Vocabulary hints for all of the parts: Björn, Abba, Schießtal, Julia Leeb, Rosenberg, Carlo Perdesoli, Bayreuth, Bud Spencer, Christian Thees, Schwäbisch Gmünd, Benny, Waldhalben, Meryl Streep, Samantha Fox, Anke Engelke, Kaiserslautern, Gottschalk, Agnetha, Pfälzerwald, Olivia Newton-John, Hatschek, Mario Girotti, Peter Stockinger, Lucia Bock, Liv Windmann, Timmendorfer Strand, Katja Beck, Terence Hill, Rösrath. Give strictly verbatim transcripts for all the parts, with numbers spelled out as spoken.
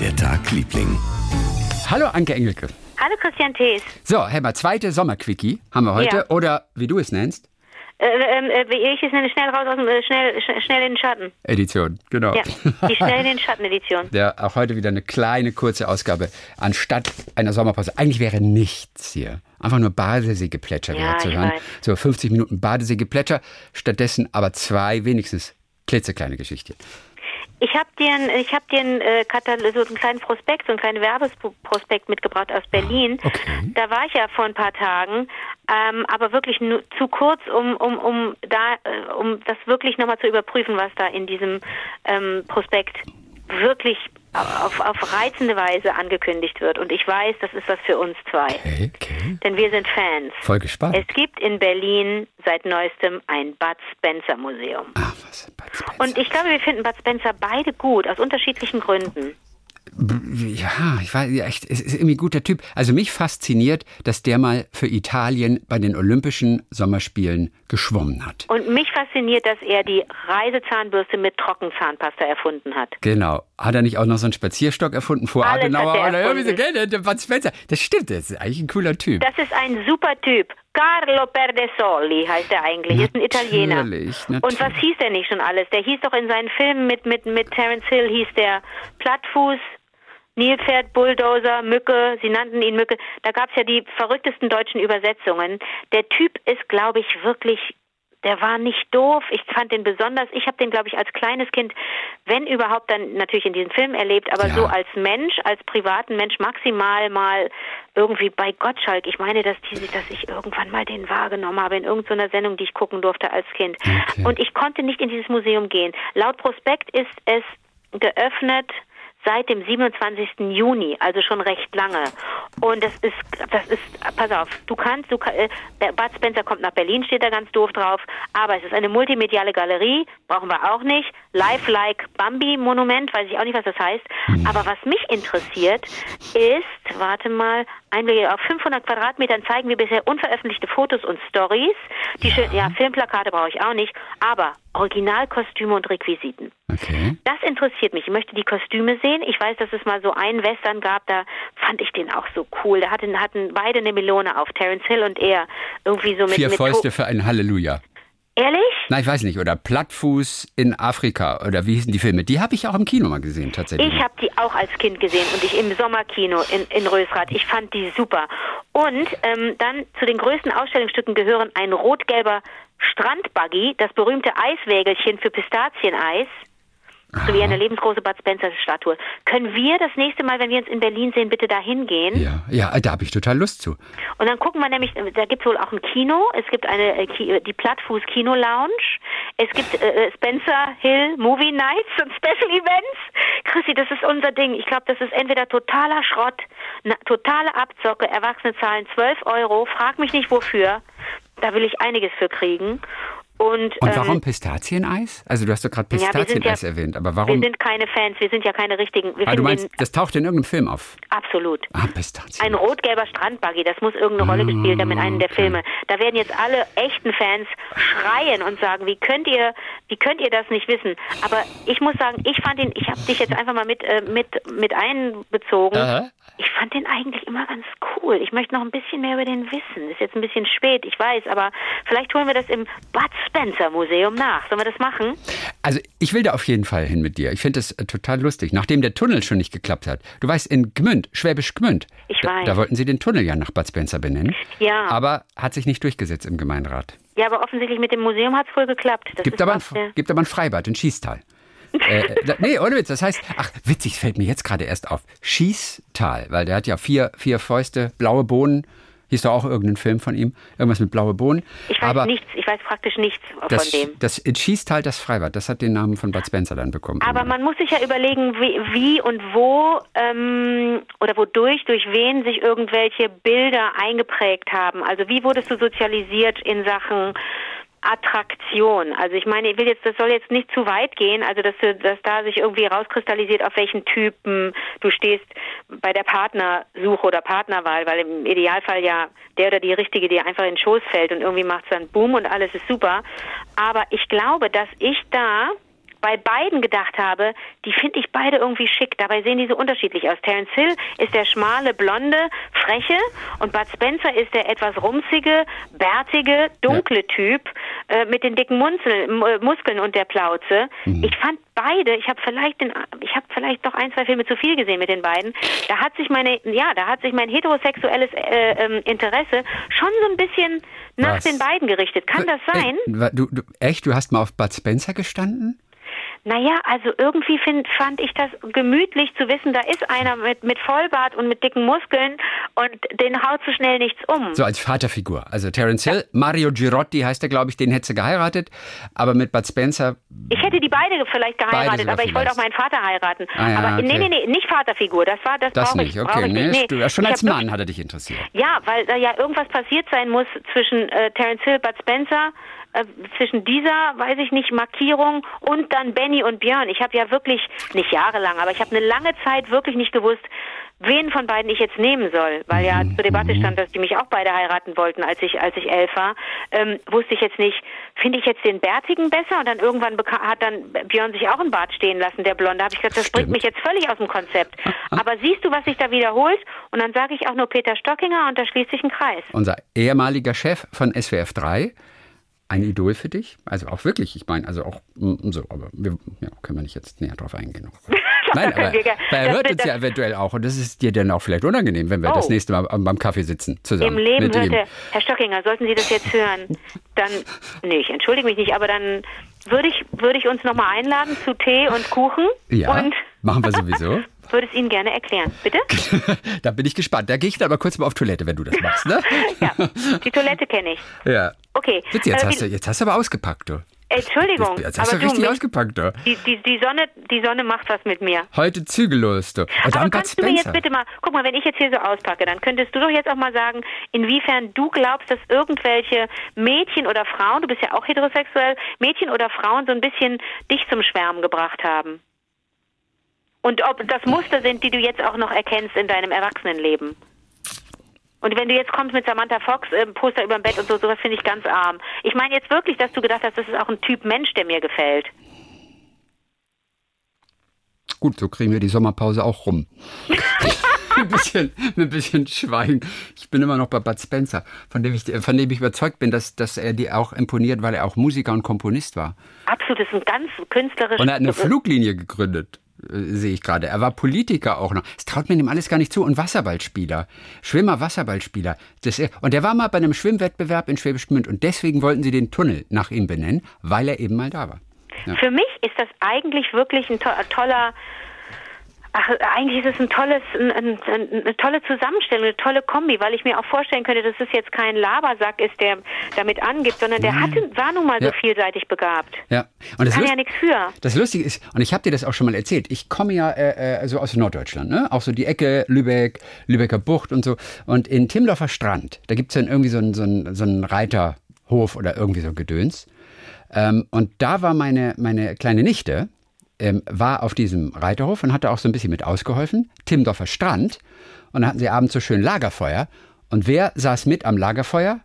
der Tag, Liebling. Hallo Anke Engelke. Hallo Christian Thees. So, hör mal, zweite Sommerquickie haben wir heute. Ja. Oder wie du es nennst. Äh, äh, wie ich es nenne, schnell raus aus dem, äh, schnell, sch- schnell in den Schatten. Edition, genau. Ja, die schnell in den Schatten Edition. Ja, auch heute wieder eine kleine, kurze Ausgabe anstatt einer Sommerpause. Eigentlich wäre nichts hier. Einfach nur Badeseegeplätscher ja, zu hören. Weiß. So fünfzig Minuten Badeseegeplätscher, stattdessen aber zwei wenigstens klitzekleine Geschichten. Ich habe dir, einen, ich hab dir einen, äh, Katalog, so einen kleinen Prospekt, so einen kleinen Werbeprospekt mitgebracht aus Berlin. Okay. Da war ich ja vor ein paar Tagen, ähm, aber wirklich nur zu kurz, um um um da äh, um das wirklich nochmal zu überprüfen, was da in diesem ähm, Prospekt wirklich auf, auf reizende Weise angekündigt wird. Und ich weiß, das ist was für uns zwei. Okay, okay. Denn wir sind Fans. Voll gespannt. Es gibt in Berlin seit neuestem ein Bud Spencer Museum. Ach, was ist Bud Spencer? Und ich glaube, wir finden Bud Spencer beide gut, aus unterschiedlichen Gründen. Ja, ich weiß echt, es ist irgendwie ein guter Typ. Also mich fasziniert, dass der mal für Italien bei den Olympischen Sommerspielen geschwommen hat. Und mich fasziniert, dass er die Reisezahnbürste mit Trockenzahnpasta erfunden hat. Genau. Hat er nicht auch noch so einen Spazierstock erfunden vor Alles Adenauer? Oder irgendwie so, gell, der Bud Spencer. Das stimmt, das ist eigentlich ein cooler Typ. Das ist ein super Typ. Carlo Perdesoli heißt er eigentlich, natürlich, ist ein Italiener. Natürlich. Und was hieß der nicht schon alles? Der hieß doch in seinen Filmen mit, mit, mit Terence Hill, hieß der Plattfuß, Nilpferd, Bulldozer, Mücke, sie nannten ihn Mücke. Da gab es ja die verrücktesten deutschen Übersetzungen. Der Typ ist, glaube ich, wirklich, der war nicht doof. Ich fand den besonders, ich habe den, glaube ich, als kleines Kind, wenn überhaupt, dann natürlich in diesem Film erlebt, aber ja, so als Mensch, als privaten Mensch maximal mal irgendwie bei Gottschalk. Ich meine, dass, die, dass ich irgendwann mal den wahrgenommen habe in irgendeiner Sendung, die ich gucken durfte als Kind. Okay. Und ich konnte nicht in dieses Museum gehen. Laut Prospekt ist es geöffnet seit dem siebenundzwanzigsten Juni, also schon recht lange. Und das ist, das ist, pass auf, du kannst, du äh, Bud Spencer kommt nach Berlin, steht da ganz doof drauf, aber es ist eine multimediale Galerie, brauchen wir auch nicht, Lifelike Bambi-Monument, weiß ich auch nicht, was das heißt, aber was mich interessiert ist, warte mal, Einblicke auf fünfhundert Quadratmetern zeigen wir bisher unveröffentlichte Fotos und Stories, die ja. Schön, ja, Filmplakate brauche ich auch nicht, aber Originalkostüme und Requisiten. Okay. Das interessiert mich. Ich möchte die Kostüme sehen. Ich weiß, dass es mal so einen Western gab, da fand ich den auch so cool. Da hatten, hatten beide eine Melone auf, Terence Hill und er. Irgendwie so mit, Vier mit Fäuste to- für ein Halleluja. Ehrlich? Nein, ich weiß nicht. Oder Plattfuß in Afrika. Oder wie hießen die Filme? Die habe ich auch im Kino mal gesehen, tatsächlich. Ich habe die auch als Kind gesehen. Und ich im Sommerkino in, in Rösrath. Ich fand die super. Und ähm, dann zu den größten Ausstellungsstücken gehören ein rot-gelber Strandbuggy, das berühmte Eiswägelchen für Pistazieneis, sowie eine lebensgroße Bud Spencer-Statue. Können wir das nächste Mal, wenn wir uns in Berlin sehen, bitte da hingehen? Ja, ja, da habe ich total Lust zu. Und dann gucken wir nämlich, da gibt es wohl auch ein Kino, es gibt eine die Plattfuß-Kino-Lounge, es gibt äh, Spencer Hill Movie Nights und Special Events. Chrissy, das ist unser Ding. Ich glaube, das ist entweder totaler Schrott, na, totale Abzocke, Erwachsene zahlen zwölf Euro, frag mich nicht wofür, da will ich einiges für kriegen. Und, und warum ähm, Pistazieneis? Also du hast doch gerade Pistazieneis ja, ja, erwähnt, aber warum? Wir sind keine Fans, wir sind ja keine richtigen. Wir ah, du meinst, den, das taucht in irgendeinem Film auf? Absolut. Ah, Pistazieneis. Ein rot-gelber Strandbuggy, das muss irgendeine ah, Rolle gespielt haben in einem der okay. Filme. Da werden jetzt alle echten Fans schreien und sagen, wie könnt ihr, wie könnt ihr das nicht wissen? Aber ich muss sagen, ich fand ihn, ich habe dich jetzt einfach mal mit äh, mit mit einbezogen. Aha. Ich fand den eigentlich immer ganz cool. Ich möchte noch ein bisschen mehr über den wissen. Ist jetzt ein bisschen spät, ich weiß, aber vielleicht holen wir das im Bud Spencer Museum nach. Sollen wir das machen? Also ich will da auf jeden Fall hin mit dir. Ich finde das äh, total lustig, nachdem der Tunnel schon nicht geklappt hat. Du weißt, in Gmünd, Schwäbisch Gmünd, ich weiß. Da, da wollten sie den Tunnel ja nach Bud Spencer benennen. Ja. Aber hat sich nicht durchgesetzt im Gemeinderat. Ja, aber offensichtlich mit dem Museum hat es wohl geklappt. Das gibt, ist aber ein, gibt aber ein Freibad in Schießtal. äh, da, nee, ohne Witz, das heißt, ach witzig, fällt mir jetzt gerade erst auf, Schießtal, weil der hat ja vier, vier Fäuste, blaue Bohnen, hieß doch auch irgendein Film von ihm, irgendwas mit blaue Bohnen. Ich weiß aber nichts, ich weiß praktisch nichts das, von dem. Das in Schießtal, das Freibad, das hat den Namen von Bud Spencer dann bekommen. Aber man muss sich ja überlegen, wie, wie und wo ähm, oder wodurch, durch wen sich irgendwelche Bilder eingeprägt haben. Also wie wurdest du sozialisiert in Sachen Attraktion. Also ich meine, ich will jetzt, das soll jetzt nicht zu weit gehen, also dass, du, dass da sich irgendwie rauskristallisiert, auf welchen Typen du stehst bei der Partnersuche oder Partnerwahl, weil im Idealfall ja der oder die Richtige dir einfach in den Schoß fällt und irgendwie macht es dann Boom und alles ist super. Aber ich glaube, dass ich da bei beiden gedacht habe, die finde ich beide irgendwie schick. Dabei sehen die so unterschiedlich aus. Terence Hill ist der schmale, blonde, freche und Bud Spencer ist der etwas rumsige, bärtige, dunkle ja. Typ äh, mit den dicken Munzel, M- Muskeln und der Plauze. Mhm. Ich fand beide, ich habe vielleicht den, ich habe vielleicht doch ein, zwei Filme zu viel gesehen mit den beiden. Da hat sich meine, ja, da hat sich mein heterosexuelles äh, ähm, Interesse schon so ein bisschen nach Was? den beiden gerichtet. Kann das sein? Du, du, echt? Du hast mal auf Bud Spencer gestanden? Naja, also irgendwie find, fand ich das gemütlich zu wissen, da ist einer mit, mit Vollbart und mit dicken Muskeln und den haut so schnell nichts um. So als Vaterfigur. Also Terence Hill, ja. Mario Girotti heißt er, glaube ich, den hätte sie geheiratet, aber mit Bud Spencer... Ich hätte die beide vielleicht geheiratet, beide aber ich vielleicht. wollte auch meinen Vater heiraten. Ah, ja, aber okay. nee, nee, nee, nicht Vaterfigur, das war, das, das brauche ich, brauch okay, ich nicht. Nee, nee. Schon als Mann wirklich, hat er dich interessiert. Ja, weil da ja irgendwas passiert sein muss zwischen äh, Terence Hill, Bud Spencer... zwischen dieser, weiß ich nicht, Markierung und dann Benny und Björn. Ich habe ja wirklich, nicht jahrelang, aber ich habe eine lange Zeit wirklich nicht gewusst, wen von beiden ich jetzt nehmen soll. Weil ja zur Debatte stand, dass die mich auch beide heiraten wollten, als ich als ich elf war. Ähm, wusste ich jetzt nicht, finde ich jetzt den Bärtigen besser? Und dann irgendwann beka- hat dann Björn sich auch einen Bart stehen lassen, der Blonde. Da habe ich gesagt, das Stimmt. bringt mich jetzt völlig aus dem Konzept. Aber siehst du, was sich da wiederholt? Und dann sage ich auch nur Peter Stockinger und da schließt sich ein Kreis. Unser ehemaliger Chef von S W F drei. Ein Idol für dich? Also auch wirklich, ich meine, also auch m- so, aber wir ja, können wir nicht jetzt näher drauf eingehen. Nein, aber er hört uns ja eventuell auch und das ist dir dann auch vielleicht unangenehm, wenn wir oh. das nächste Mal beim Kaffee sitzen zusammen. Im Leben mit hörte, ihm. Herr Stockinger, sollten Sie das jetzt hören, dann, nee, ich entschuldige mich nicht, aber dann würde ich, würde ich uns nochmal einladen zu Tee und Kuchen. Ja, und machen wir sowieso. Würde es Ihnen gerne erklären, bitte? Da bin ich gespannt. Da gehe ich dann aber kurz mal auf Toilette, wenn du das machst, ne? Ja, die Toilette kenne ich. Ja. Okay. Jetzt, jetzt, äh, hast du, jetzt hast du aber ausgepackt, du. Entschuldigung. Jetzt, jetzt hast aber du richtig mich, ausgepackt, du. Die, die, die, Sonne, die Sonne macht was mit mir. Heute zügellos, du. Also aber kannst du mir jetzt bitte mal, guck mal, wenn ich jetzt hier so auspacke, dann könntest du doch jetzt auch mal sagen, inwiefern du glaubst, dass irgendwelche Mädchen oder Frauen, du bist ja auch heterosexuell, Mädchen oder Frauen so ein bisschen dich zum Schwärmen gebracht haben. Und ob das Muster sind, die du jetzt auch noch erkennst in deinem Erwachsenenleben. Und wenn du jetzt kommst mit Samantha Fox, äh, Poster über dem Bett und so, sowas finde ich ganz arm. Ich meine jetzt wirklich, dass du gedacht hast, das ist auch ein Typ Mensch, der mir gefällt. Gut, so kriegen wir die Sommerpause auch rum. ein bisschen, ein bisschen Schweigen. Ich bin immer noch bei Bud Spencer, von dem ich, von dem ich überzeugt bin, dass, dass er dir auch imponiert, weil er auch Musiker und Komponist war. Absolut, das ist ein ganz künstlerisches... Und er hat eine Fluglinie gegründet. Sehe ich gerade. Er war Politiker auch noch. Es traut mir dem alles gar nicht zu. Und Wasserballspieler. Schwimmer, Wasserballspieler. Das, und der war mal bei einem Schwimmwettbewerb in Schwäbisch Gmünd. Und deswegen wollten sie den Tunnel nach ihm benennen, weil er eben mal da war. Ja. Für mich ist das eigentlich wirklich ein to- toller... Ach, eigentlich ist es ein tolles, ein, ein, eine tolle Zusammenstellung, eine tolle Kombi, weil ich mir auch vorstellen könnte, dass es jetzt kein Labersack ist, der damit angibt, sondern der hatte, war nun mal ja. so vielseitig begabt. Ja. Und das kann Lust- ja nichts für. Das Lustige ist, und ich habe dir das auch schon mal erzählt, ich komme ja äh, äh, so aus Norddeutschland, ne? Auch so die Ecke, Lübeck, Lübecker Bucht und so. Und in Timmendorfer Strand, da gibt es dann irgendwie so einen, so einen, so einen Reiterhof oder irgendwie so ein Gedöns. Ähm, und da war meine, meine kleine Nichte, Ähm, war auf diesem Reiterhof und hatte auch so ein bisschen mit ausgeholfen, Timmendorfer Strand. Und dann hatten sie abends so schön Lagerfeuer. Und wer saß mit am Lagerfeuer?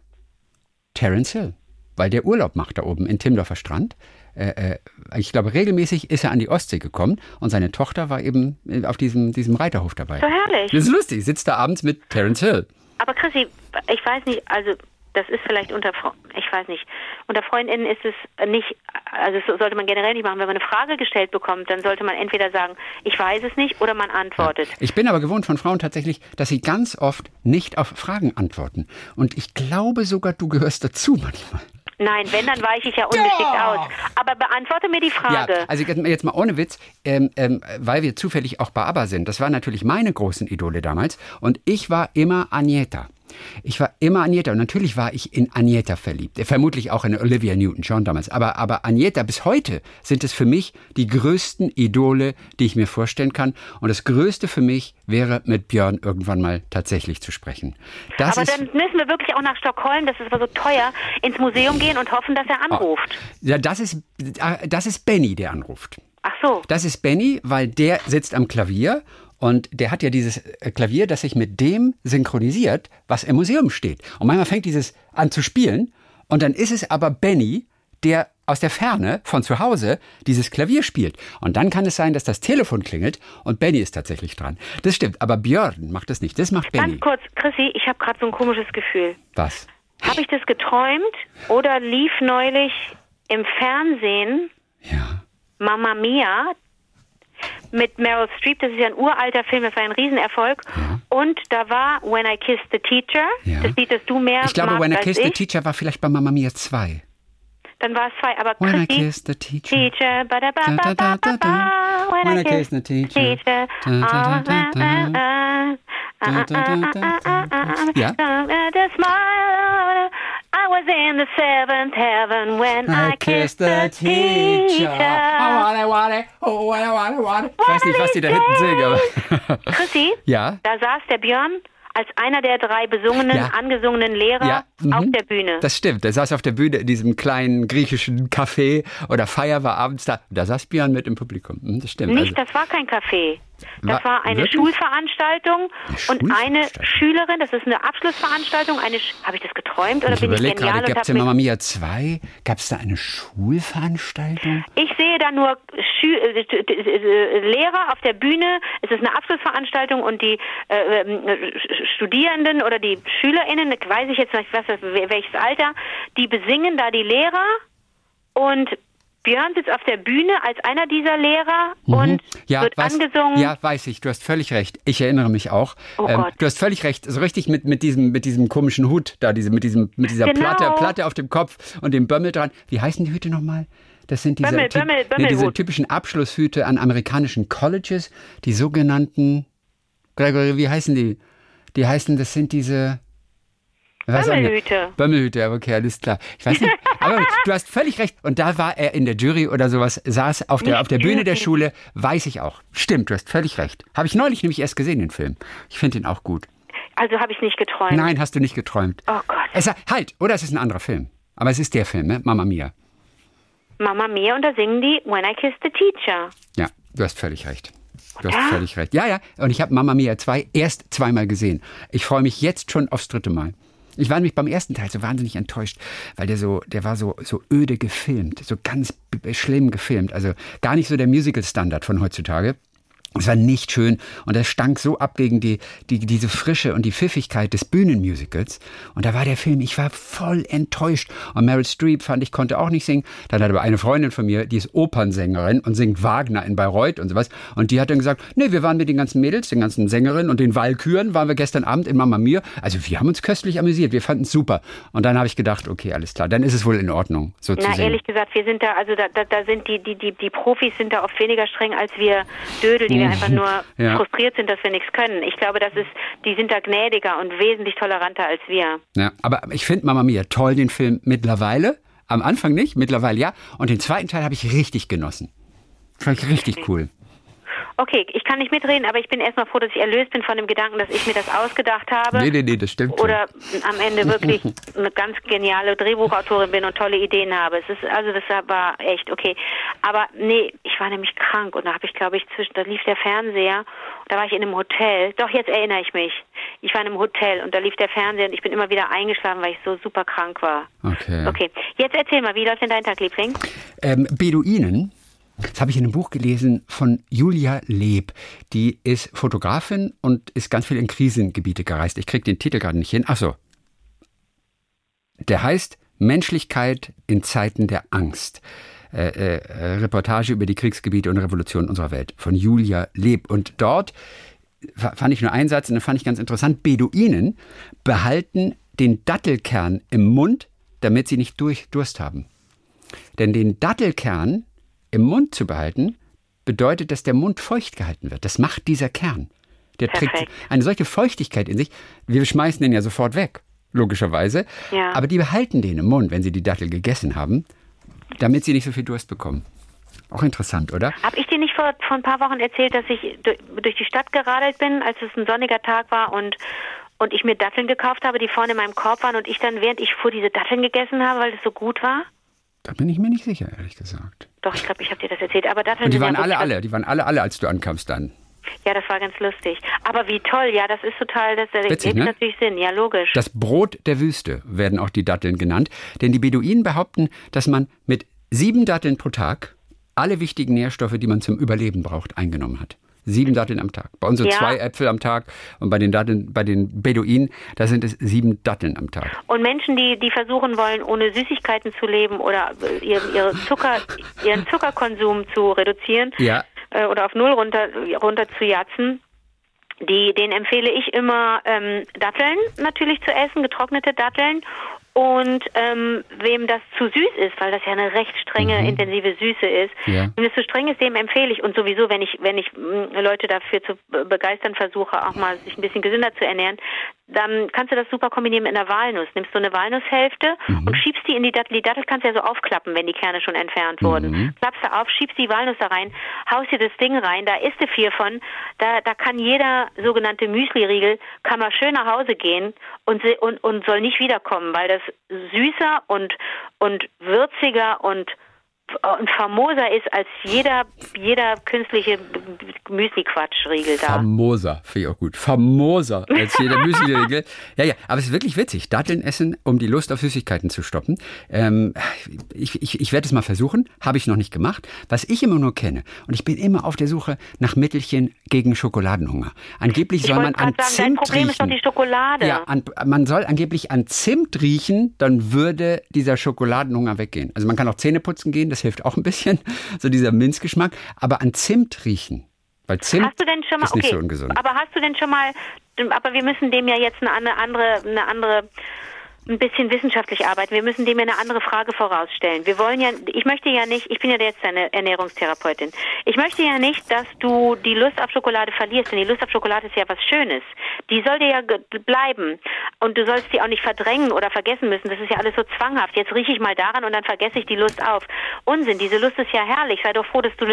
Terence Hill, weil der Urlaub macht da oben in Timmendorfer Strand. Äh, äh, ich glaube, regelmäßig ist er an die Ostsee gekommen und seine Tochter war eben auf diesem, diesem Reiterhof dabei. So herrlich. Das ist lustig, sitzt da abends mit Terence Hill. Aber Chrissy, ich weiß nicht, also... Das ist vielleicht unter, ich weiß nicht, unter Freundinnen ist es nicht, also das sollte man generell nicht machen. Wenn man eine Frage gestellt bekommt, dann sollte man entweder sagen, ich weiß es nicht, oder man antwortet. Ja. Ich bin aber gewohnt von Frauen tatsächlich, dass sie ganz oft nicht auf Fragen antworten. Und ich glaube sogar, du gehörst dazu manchmal. Nein, wenn, dann weiche ich ja ungeschickt ja. aus. Aber beantworte mir die Frage. Ja, also jetzt mal ohne Witz, ähm, ähm, weil wir zufällig auch bei Abba sind. Das waren natürlich meine großen Idole damals. Und ich war immer Agnetha. Ich war immer Agnetha. Und natürlich war ich in Agnetha verliebt. Vermutlich auch in Olivia Newton-John damals. Aber, aber Agnetha, bis heute sind es für mich die größten Idole, die ich mir vorstellen kann. Und das Größte für mich wäre, mit Björn irgendwann mal tatsächlich zu sprechen. Das aber dann müssen wir wirklich auch nach Stockholm, das ist aber so teuer, ins Museum gehen und hoffen, dass er anruft. Oh. Ja, das ist, das ist Benny, der anruft. Ach so. Das ist Benny, weil der sitzt am Klavier. Und der hat ja dieses Klavier, das sich mit dem synchronisiert, was im Museum steht. Und manchmal fängt dieses an zu spielen. Und dann ist es aber Benny, der aus der Ferne von zu Hause dieses Klavier spielt. Und dann kann es sein, dass das Telefon klingelt und Benny ist tatsächlich dran. Das stimmt, aber Björn macht das nicht, das macht Benny. Ganz kurz, Chrissy, ich habe gerade so ein komisches Gefühl. Was? Habe ich das geträumt oder lief neulich im Fernsehen ja. Mamma Mia mit Meryl Streep, das ist ja ein uralter Film, das war ein Riesenerfolg. Ja. Und da war When I Kissed the Teacher, ja. das Lied, das du mehr magst als ich. Ich glaube, When I Kissed the Teacher war vielleicht bei Mamma Mia zwei. Dann war es zwei, aber When I Kissed the Teacher, teacher ba da ba da ba ba ba, When, When I Kissed the Teacher, teacher da, da, da, da, da. Da, da, da, da, da, da. Ja. I was in the seventh heaven when I, I kissed, kissed the teacher. teacher. Oh, wale, wale, oh, wale, wale, wale. Ich weiß nicht, was die da hinten singen, aber... Chrissy, ja? Da saß der Björn als einer der drei besungenen, ja. angesungenen Lehrer ja. mhm. auf der Bühne. Das stimmt, der saß auf der Bühne in diesem kleinen griechischen Café oder Feier war abends da. Da saß Björn mit im Publikum, das stimmt. Nicht, also. Das war kein Café. Das war eine Wirklich? Schulveranstaltung eine und Schulveranstaltung. Eine Schülerin, das ist eine Abschlussveranstaltung, eine Sch- habe ich das geträumt oder ich bin ich genial? Gerade, und gab es in Mamma Mia zwei, gab es da eine Schulveranstaltung? Ich sehe da nur Schü- Lehrer auf der Bühne, es ist eine Abschlussveranstaltung und die äh, Studierenden oder die SchülerInnen, weiß ich jetzt nicht, was, welches Alter, die besingen da die Lehrer und Björn sitzt auf der Bühne als einer dieser Lehrer mhm. und ja, wird weiß, angesungen. Ja, weiß ich. Du hast völlig recht. Ich erinnere mich auch. Oh ähm, Gott. Du hast völlig recht. So richtig mit, mit, diesem, mit diesem komischen Hut da, diese, mit, diesem, mit dieser genau. Platte, Platte auf dem Kopf und dem Bömmel dran. Wie heißen die Hüte nochmal? Das sind diese, Bömmel, typ, Bömmel, Bömmel, nee, diese typischen Abschlusshüte an amerikanischen Colleges. Die sogenannten, Gregory, wie heißen die? Die heißen, das sind diese... Bömmelhüte. Bömmelhüte, okay, alles klar. Ich weiß nicht, aber du hast völlig recht. Und da war er in der Jury oder sowas, saß auf der, auf der Bühne der Schule, weiß ich auch. Stimmt, du hast völlig recht. Habe ich neulich nämlich erst gesehen, den Film. Ich finde ihn auch gut. Also habe ich nicht geträumt? Nein, hast du nicht geträumt. Oh Gott. Es, halt, oder es ist ein anderer Film. Aber es ist der Film, ne? Mamma Mia. Mamma Mia und da singen die When I Kissed the Teacher. Ja, du hast völlig recht. Du hast ja? völlig recht. Ja, ja, und ich habe Mamma Mia zwei erst zweimal gesehen. Ich freue mich jetzt schon aufs dritte Mal. Ich war nämlich beim ersten Teil so wahnsinnig enttäuscht, weil der so, der war so, so öde gefilmt, so ganz b- schlimm gefilmt, also gar nicht so der Musical-Standard von heutzutage. Es war nicht schön und das stank so ab gegen die, die, diese Frische und die Pfiffigkeit des Bühnenmusicals. Und da war der Film, ich war voll enttäuscht. Und Meryl Streep, fand ich, konnte auch nicht singen. Dann hat aber eine Freundin von mir, die ist Opernsängerin und singt Wagner in Bayreuth und sowas. Und die hat dann gesagt, nee, wir waren mit den ganzen Mädels, den ganzen Sängerinnen und den Walküren, waren wir gestern Abend in Mamma Mia. Also wir haben uns köstlich amüsiert, wir fanden es super. Und dann habe ich gedacht, okay, alles klar, dann ist es wohl in Ordnung, so Na, zu singen. Na, ehrlich gesagt, wir sind da, also da, da, da sind die, die, die, die Profis sind da oft weniger streng als wir Dödel, die wir einfach nur ja. frustriert sind, dass wir nichts können. Ich glaube, das ist, die sind da gnädiger und wesentlich toleranter als wir. Ja, aber ich finde Mamma Mia toll, den Film mittlerweile. Am Anfang nicht, mittlerweile ja. Und den zweiten Teil habe ich richtig genossen. Fand ich richtig cool. Okay, ich kann nicht mitreden, aber ich bin erstmal froh, dass ich erlöst bin von dem Gedanken, dass ich mir das ausgedacht habe. Nee, nee, nee, das stimmt. Oder am Ende wirklich eine ganz geniale Drehbuchautorin bin und tolle Ideen habe. Es ist, also das war echt okay. Aber nee, ich war nämlich krank und da habe ich, glaube ich, zwischen, da lief der Fernseher und da war ich in einem Hotel. Doch, jetzt erinnere ich mich. Ich war in einem Hotel und da lief der Fernseher und ich bin immer wieder eingeschlafen, weil ich so super krank war. Okay. Okay, jetzt erzähl mal, wie läuft denn dein Tag, Liebling? Ähm, Beduinen. Das habe ich in einem Buch gelesen von Julia Leeb. Die ist Fotografin und ist ganz viel in Krisengebiete gereist. Ich kriege den Titel gerade nicht hin. Ach so. Der heißt Menschlichkeit in Zeiten der Angst. Äh, äh, Reportage über die Kriegsgebiete und Revolutionen unserer Welt von Julia Leeb. Und dort fand ich nur einen Satz und den fand ich ganz interessant. Beduinen behalten den Dattelkern im Mund, damit sie nicht durch Durst haben. Denn den Dattelkern im Mund zu behalten, bedeutet, dass der Mund feucht gehalten wird. Das macht dieser Kern. Der Perfekt. Trägt eine solche Feuchtigkeit in sich. Wir schmeißen den ja sofort weg, logischerweise. Ja. Aber die behalten den im Mund, wenn sie die Dattel gegessen haben, damit sie nicht so viel Durst bekommen. Auch interessant, oder? Habe ich dir nicht vor, vor ein paar Wochen erzählt, dass ich durch die Stadt geradelt bin, als es ein sonniger Tag war und und ich mir Datteln gekauft habe, die vorne in meinem Korb waren und ich dann, während ich fuhr, diese Datteln gegessen habe, weil es so gut war? Da bin ich mir nicht sicher, ehrlich gesagt. Doch, ich glaube, ich habe dir das erzählt. Aber Datteln und die waren ja alle, alle, die waren alle, alle, als du ankamst dann. Ja, das war ganz lustig. Aber wie toll, ja, das ist total, das Witzig, ergibt ne? natürlich Sinn, ja, logisch. Das Brot der Wüste werden auch die Datteln genannt, denn die Beduinen behaupten, dass man mit sieben Datteln pro Tag alle wichtigen Nährstoffe, die man zum Überleben braucht, eingenommen hat. Sieben Datteln am Tag. Bei uns so ja. zwei Äpfel am Tag und bei den Datteln, bei den Beduinen, da sind es sieben Datteln am Tag. Und Menschen, die, die versuchen wollen, ohne Süßigkeiten zu leben oder ihren, ihren, Zucker, ihren Zuckerkonsum zu reduzieren ja. äh, oder auf Null runter, runter zu jatzen, die, denen empfehle ich immer ähm, Datteln natürlich zu essen, getrocknete Datteln. Und ähm, wem das zu süß ist, weil das ja eine recht strenge, mhm. intensive Süße ist, ja. wem das zu streng ist, dem empfehle ich. Und sowieso, wenn ich wenn ich Leute dafür zu begeistern versuche, auch mal sich ein bisschen gesünder zu ernähren, dann kannst du das super kombinieren mit einer Walnuss. Nimmst du eine Walnusshälfte mhm. und schiebst die in die Dattel. Die Dattel kannst du ja so aufklappen, wenn die Kerne schon entfernt wurden. Mhm. Klappst du auf, schiebst die Walnuss da rein, haust dir das Ding rein, da isst du vier von. Da da kann jeder sogenannte Müsli-Riegel, kann mal schön nach Hause gehen und, und, und soll nicht wiederkommen, weil das süßer und, und würziger und, und famoser ist als jeder, jeder künstliche Müsli-Quatsch-Riegel da. Famoser, finde ich auch gut. Famoser als jeder Müsli-Riegel. Ja, ja, aber es ist wirklich witzig. Datteln essen, um die Lust auf Süßigkeiten zu stoppen. Ähm, ich ich, ich werde es mal versuchen. Habe ich noch nicht gemacht. Was ich immer nur kenne, und ich bin immer auf der Suche nach Mittelchen gegen Schokoladenhunger. Angeblich soll man an Zimt riechen. Dein Problem ist doch die Schokolade. Ja, an, man soll angeblich an Zimt riechen, dann würde dieser Schokoladenhunger weggehen. Also man kann auch Zähne putzen gehen, das hilft auch ein bisschen, so dieser Minzgeschmack, aber an Zimt riechen, weil Zimt hast du denn schon mal, ist nicht okay, so ungesund. Aber hast du denn schon mal, aber wir müssen dem ja jetzt eine andere, eine andere, ein bisschen wissenschaftlich arbeiten, wir müssen dem ja eine andere Frage vorausstellen. Wir wollen ja, ich möchte ja nicht, ich bin ja jetzt eine Ernährungstherapeutin, ich möchte ja nicht, dass du die Lust auf Schokolade verlierst, denn die Lust auf Schokolade ist ja was Schönes. Die soll dir ja bleiben und du sollst die auch nicht verdrängen oder vergessen müssen, das ist ja alles so zwanghaft. Jetzt rieche ich mal daran und dann vergesse ich die Lust auf. Unsinn, diese Lust ist ja herrlich, sei doch froh, dass du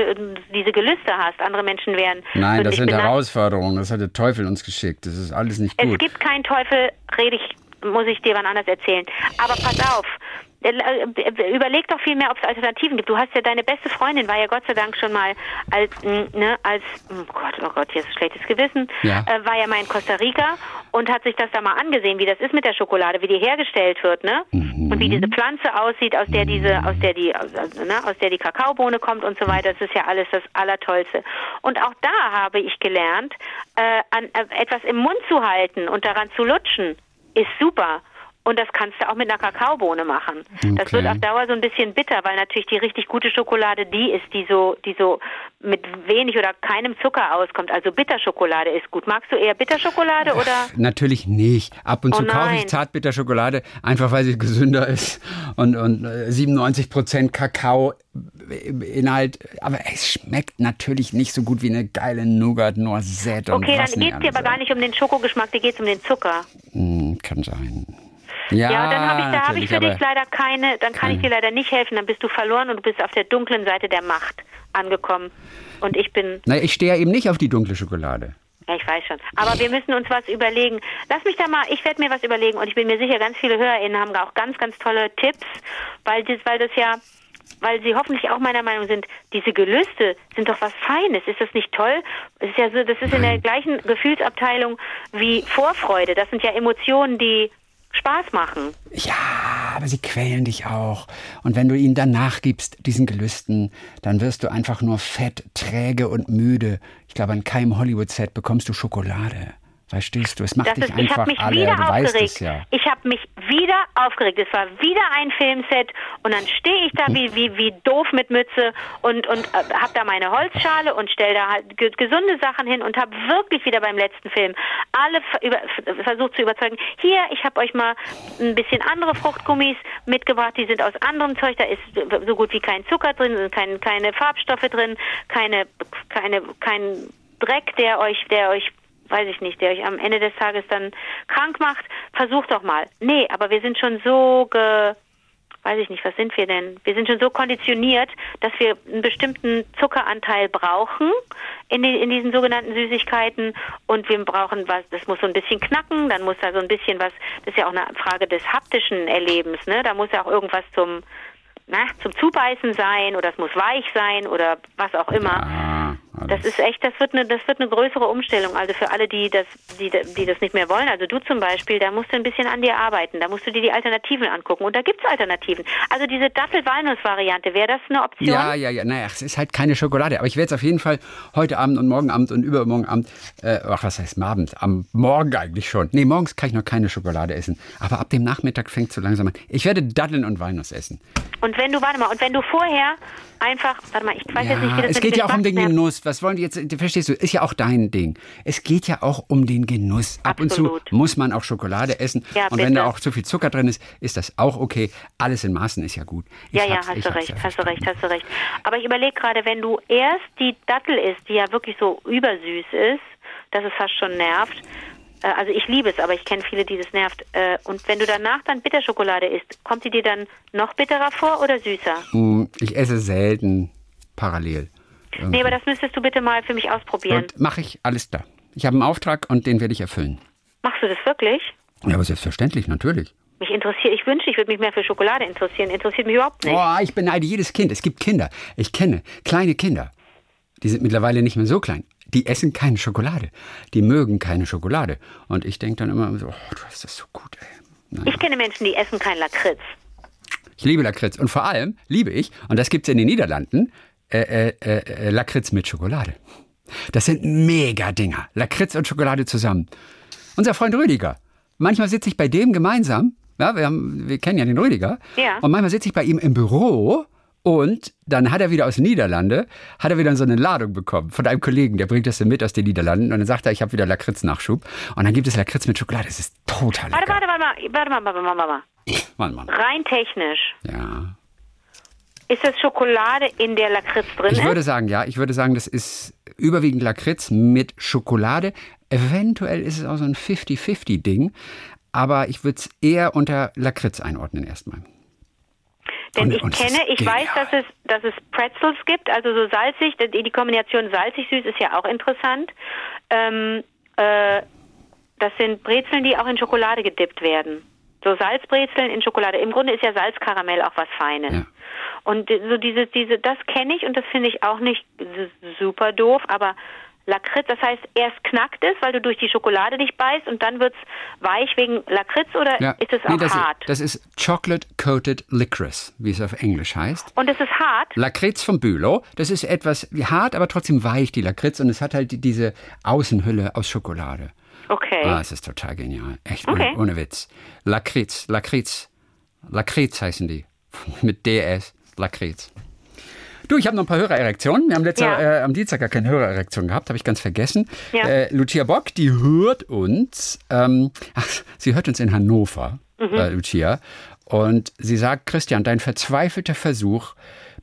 diese Gelüste hast, andere Menschen werden... Nein, das sind Herausforderungen, das hat der Teufel uns geschickt, das ist alles nicht gut. Es gibt keinen Teufel, rede ich... muss ich dir wann anders erzählen. Aber pass auf, überleg doch viel mehr, ob es Alternativen gibt. Du hast ja, deine beste Freundin war ja Gott sei Dank schon mal als, ne, als, oh Gott, oh Gott, hier ist ein schlechtes Gewissen, ja. äh, war ja mal in Costa Rica und hat sich das da mal angesehen, wie das ist mit der Schokolade, wie die hergestellt wird, ne? Mhm. Und wie diese Pflanze aussieht, aus der diese, aus der die, also, ne, aus der die Kakaobohne kommt und so weiter. Das ist ja alles das Allertollste. Und auch da habe ich gelernt, äh, an, äh, etwas im Mund zu halten und daran zu lutschen. Ist super. Und das kannst du auch mit einer Kakaobohne machen. Okay. Das wird auf Dauer so ein bisschen bitter, weil natürlich die richtig gute Schokolade die ist, die so, die so mit wenig oder keinem Zucker auskommt. Also Bitterschokolade ist gut. Magst du eher Bitterschokolade oder? Ach, natürlich nicht. Ab und zu oh kaufe ich Zartbitterschokolade, einfach weil sie gesünder ist und, und siebenundneunzig Prozent Kakao Inhalt, aber es schmeckt natürlich nicht so gut wie eine geile Nougat-Noisette. Okay, dann geht es dir aber gar nicht um den Schokogeschmack, dir geht es um den Zucker. Mm, kann sein. Ja, ja, dann habe ich, da habe ich für dich leider keine, dann kann keine. ich dir leider nicht helfen, dann bist du verloren und du bist auf der dunklen Seite der Macht angekommen. Und ich bin... Na, ich stehe ja eben nicht auf die dunkle Schokolade. Ja, ich weiß schon. Aber wir müssen uns was überlegen. Lass mich da mal, ich werde mir was überlegen und ich bin mir sicher, ganz viele HörerInnen haben auch ganz, ganz tolle Tipps, weil das, weil das ja... weil sie hoffentlich auch meiner Meinung sind, diese Gelüste sind doch was Feines. Ist das nicht toll? Es ist ja so, das ist in der gleichen Gefühlsabteilung wie Vorfreude. Das sind ja Emotionen, die Spaß machen. Ja, aber sie quälen dich auch. Und wenn du ihnen dann nachgibst, diesen Gelüsten, dann wirst du einfach nur fett, träge und müde. Ich glaube, an keinem Hollywood-Set bekommst du Schokolade. Verstehst du? Es macht das dich ist, einfach ich hab mich alle, wieder du aufgeregt. Weißt es ja. Ich habe mich wieder aufgeregt. Es war wieder ein Filmset und dann stehe ich da wie, wie, wie doof mit Mütze und, und äh, habe da meine Holzschale und stelle da halt ge- gesunde Sachen hin und habe wirklich wieder beim letzten Film alle f- über- f- versucht zu überzeugen. Hier, ich habe euch mal ein bisschen andere Fruchtgummis mitgebracht. Die sind aus anderem Zeug. Da ist so gut wie kein Zucker drin, kein, keine Farbstoffe drin, keine, keine, kein Dreck, der euch, der euch weiß ich nicht, der euch am Ende des Tages dann krank macht, versucht doch mal. Nee, aber wir sind schon so, ge, weiß ich nicht, was sind wir denn? Wir sind schon so konditioniert, dass wir einen bestimmten Zuckeranteil brauchen in, die, in diesen sogenannten Süßigkeiten und wir brauchen was, das muss so ein bisschen knacken, dann muss da so ein bisschen was, das ist ja auch eine Frage des haptischen Erlebens, ne? Da muss ja auch irgendwas zum, na, zum Zubeißen sein oder es muss weich sein oder was auch immer. ja. Also das ist echt, das wird eine, das wird eine größere Umstellung. Also für alle, die das, die, die das nicht mehr wollen, also du zum Beispiel, da musst du ein bisschen an dir arbeiten. Da musst du dir die Alternativen angucken. Und da gibt's Alternativen. Also diese Dattel-Walnuss-Variante, wäre das eine Option? Ja, ja, ja. Naja, es ist halt keine Schokolade. Aber ich werde es auf jeden Fall heute Abend und morgen Abend und übermorgen Abend, äh, ach, was heißt Abend? Am Morgen eigentlich schon. Nee, morgens kann ich noch keine Schokolade essen. Aber ab dem Nachmittag fängt es so langsam an. Ich werde Datteln und Walnuss essen. Und wenn du, warte mal, und wenn du vorher einfach, warte mal, ich weiß ja, jetzt nicht, wie das es mit geht ja auch um den Genuss. Was wollen die jetzt, verstehst du, ist ja auch dein Ding. Es geht ja auch um den Genuss. Ab Absolut. Und zu muss man auch Schokolade essen. Ja, und bitte. Wenn da auch zu viel Zucker drin ist, ist das auch okay. Alles in Maßen ist ja gut. Ich ja, ja, hast du recht, ja hast du recht, hast du recht. Aber ich überlege gerade, wenn du erst die Dattel isst, die ja wirklich so übersüß ist, dass es fast schon nervt. Also ich liebe es, aber ich kenne viele, die das nervt. Und wenn du danach dann Bitterschokolade isst, kommt die dir dann noch bitterer vor oder süßer? Ich esse selten parallel. Irgendwie. Nee, aber das müsstest du bitte mal für mich ausprobieren. Mache ich, alles da. Ich habe einen Auftrag und den werde ich erfüllen. Machst du das wirklich? Ja, aber selbstverständlich, natürlich. Mich interessiert, ich wünsche, ich würde mich mehr für Schokolade interessieren. Interessiert mich überhaupt nicht. Boah, ich beneide jedes Kind. Es gibt Kinder. Ich kenne kleine Kinder. Die sind mittlerweile nicht mehr so klein. Die essen keine Schokolade. Die mögen keine Schokolade. Und ich denke dann immer so, oh, du hast das so gut, ey. Naja. Ich kenne Menschen, die essen keinen Lakritz. Ich liebe Lakritz. Und vor allem liebe ich, und das gibt es in den Niederlanden, äh, äh, äh, Lakritz mit Schokolade. Das sind Mega-Dinger. Lakritz und Schokolade zusammen. Unser Freund Rüdiger. Manchmal sitze ich bei dem gemeinsam. Ja, wir, haben, wir kennen ja den Rüdiger. Ja. Und manchmal sitze ich bei ihm im Büro. Und dann hat er wieder aus den Niederlanden, hat er wieder so eine Ladung bekommen von einem Kollegen, der bringt das dann mit aus den Niederlanden. Und dann sagt er, ich habe wieder Lakritz-Nachschub. Und dann gibt es Lakritz mit Schokolade. Das ist total lecker. Warte, warte, warte, warte, warte, warte, warte, warte, warte. Rein technisch. Ja. Ist das Schokolade, in der Lakritz drin ist? Ich würde sagen, ja. Ich würde sagen, das ist überwiegend Lakritz mit Schokolade. Eventuell ist es auch so ein fifty-fifty-Ding. Aber ich würde es eher unter Lakritz einordnen erstmal. Denn und, ich und kenne, ich genial. weiß, dass es, dass es Pretzels gibt, also so salzig, die Kombination salzig-süß ist ja auch interessant. Ähm, äh, das sind Brezeln, die auch in Schokolade gedippt werden. So Salzbrezeln in Schokolade. Im Grunde ist ja Salzkaramell auch was Feines. Ja. Und so diese, diese, das kenne ich und das finde ich auch nicht super doof, aber Lakritz, das heißt, erst knackt es, weil du durch die Schokolade dich beißt und dann wird es weich wegen Lakritz oder ja. ist es auch nee, das hart? Ist, das ist Chocolate Coated Licorice, wie es auf Englisch heißt. Und es ist hart? Lakritz vom Bülow, das ist etwas hart, aber trotzdem weich, die Lakritz. Und es hat halt diese Außenhülle aus Schokolade. Okay. Ah, es ist total genial. Echt, okay. ohne, ohne Witz. Lakritz, Lakritz, Lakritz heißen die. Mit D S, Lakritz. Du, ich habe noch ein paar Hörererektionen. Wir haben letzter, ja. äh, am Dienstag gar keine Hörererektion gehabt, habe ich ganz vergessen. Ja. Äh, Lucia Bock, die hört uns. Ähm, ach, sie hört uns in Hannover, mhm. äh, Lucia. Und sie sagt, Christian, dein verzweifelter Versuch,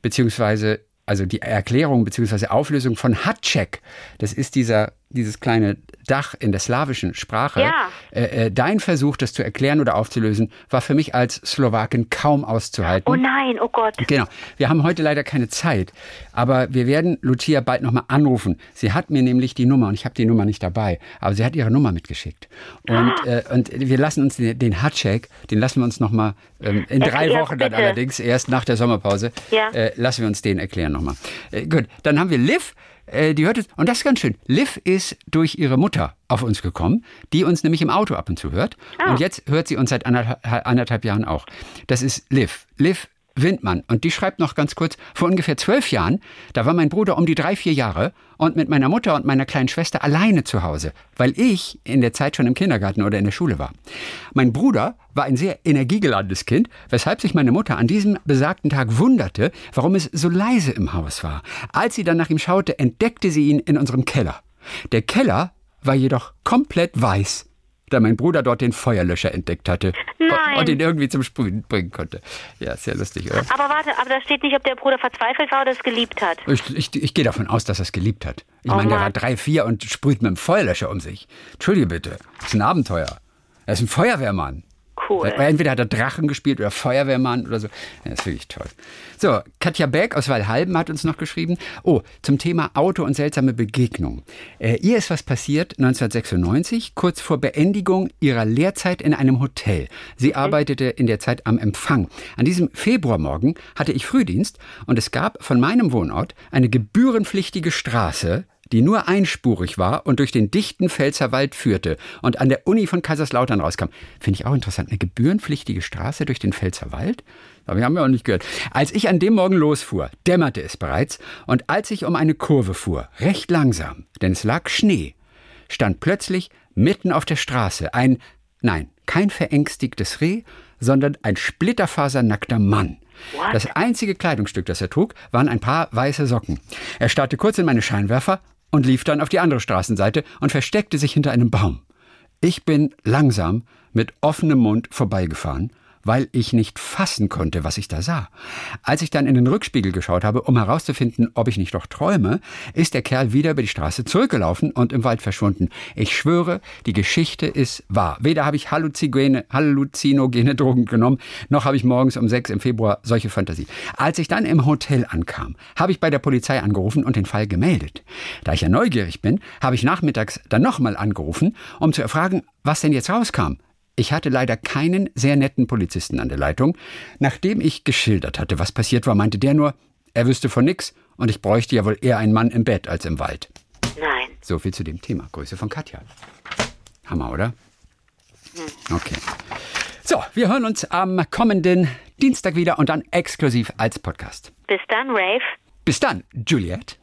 beziehungsweise, also die Erklärung bzw. Auflösung von Hatschek, das ist dieser, dieses kleine Dach in der slawischen Sprache. Ja. Äh, äh, dein Versuch, das zu erklären oder aufzulösen, war für mich als Slowakin kaum auszuhalten. Oh nein, oh Gott. Genau. Wir haben heute leider keine Zeit, aber wir werden Lucia bald nochmal anrufen. Sie hat mir nämlich die Nummer, und ich habe die Nummer nicht dabei, aber sie hat ihre Nummer mitgeschickt. Und, ah. äh, und wir lassen uns den, den Hatschek, den lassen wir uns nochmal, ähm, in erst, drei erst Wochen bitte. Dann allerdings, erst nach der Sommerpause, ja. äh, lassen wir uns den erklären nochmal. Äh, gut, dann haben wir Liv. Die hört es, und das ist ganz schön. Liv ist durch ihre Mutter auf uns gekommen, die uns nämlich im Auto ab und zu hört. Ah. Und jetzt hört sie uns seit anderthalb, anderthalb Jahren auch. Das ist Liv. Liv Windmann. Und die schreibt noch ganz kurz, vor ungefähr zwölf Jahren, da war mein Bruder um die drei, vier Jahre und mit meiner Mutter und meiner kleinen Schwester alleine zu Hause, weil ich in der Zeit schon im Kindergarten oder in der Schule war. Mein Bruder war ein sehr energiegeladenes Kind, weshalb sich meine Mutter an diesem besagten Tag wunderte, warum es so leise im Haus war. Als sie dann nach ihm schaute, entdeckte sie ihn in unserem Keller. Der Keller war jedoch komplett weiß, da mein Bruder dort den Feuerlöscher entdeckt hatte und, und ihn irgendwie zum Sprühen bringen konnte. Ja, ist ja lustig, oder? Aber warte, aber da steht nicht, ob der Bruder verzweifelt war oder es geliebt hat. Ich, ich, ich gehe davon aus, dass er es geliebt hat. Ich oh meine, der war drei, vier und sprüht mit dem Feuerlöscher um sich. Entschuldige bitte, das ist ein Abenteuer. Er ist ein Feuerwehrmann. cool. Entweder hat er Drachen gespielt oder Feuerwehrmann oder so. Ja, das ist wirklich toll. So, Katja Beck aus Waldhalben hat uns noch geschrieben. Oh, zum Thema Auto und seltsame Begegnung. Äh, ihr ist was passiert neunzehnhundertsechsundneunzig, kurz vor Beendigung ihrer Lehrzeit in einem Hotel. Sie arbeitete in der Zeit am Empfang. An diesem Februarmorgen hatte ich Frühdienst und es gab von meinem Wohnort eine gebührenpflichtige Straße, die nur einspurig war und durch den dichten Pfälzerwald führte und an der Uni von Kaiserslautern rauskam. Finde ich auch interessant, eine gebührenpflichtige Straße durch den Pfälzerwald? Aber wir haben ja auch nicht gehört. Als ich an dem Morgen losfuhr, dämmerte es bereits und als ich um eine Kurve fuhr, recht langsam, denn es lag Schnee, stand plötzlich mitten auf der Straße ein, nein, kein verängstigtes Reh, sondern ein splitterfasernackter Mann. Das einzige Kleidungsstück, das er trug, waren ein paar weiße Socken. Er starrte kurz in meine Scheinwerfer und lief dann auf die andere Straßenseite und versteckte sich hinter einem Baum. Ich bin langsam mit offenem Mund vorbeigefahren, weil ich nicht fassen konnte, was ich da sah. Als ich dann in den Rückspiegel geschaut habe, um herauszufinden, ob ich nicht doch träume, ist der Kerl wieder über die Straße zurückgelaufen und im Wald verschwunden. Ich schwöre, die Geschichte ist wahr. Weder habe ich halluzinogene, halluzinogene Drogen genommen, noch habe ich morgens um sechs im Februar solche Fantasie. Als ich dann im Hotel ankam, habe ich bei der Polizei angerufen und den Fall gemeldet. Da ich ja neugierig bin, habe ich nachmittags dann nochmal angerufen, um zu erfragen, was denn jetzt rauskam. Ich hatte leider keinen sehr netten Polizisten an der Leitung. Nachdem ich geschildert hatte, was passiert war, meinte der nur, er wüsste von nix und ich bräuchte ja wohl eher einen Mann im Bett als im Wald. Nein. So viel zu dem Thema. Grüße von Katja. Hammer, oder? Okay. So, wir hören uns am kommenden Dienstag wieder und dann exklusiv als Podcast. Bis dann, Ralf. Bis dann, Juliette.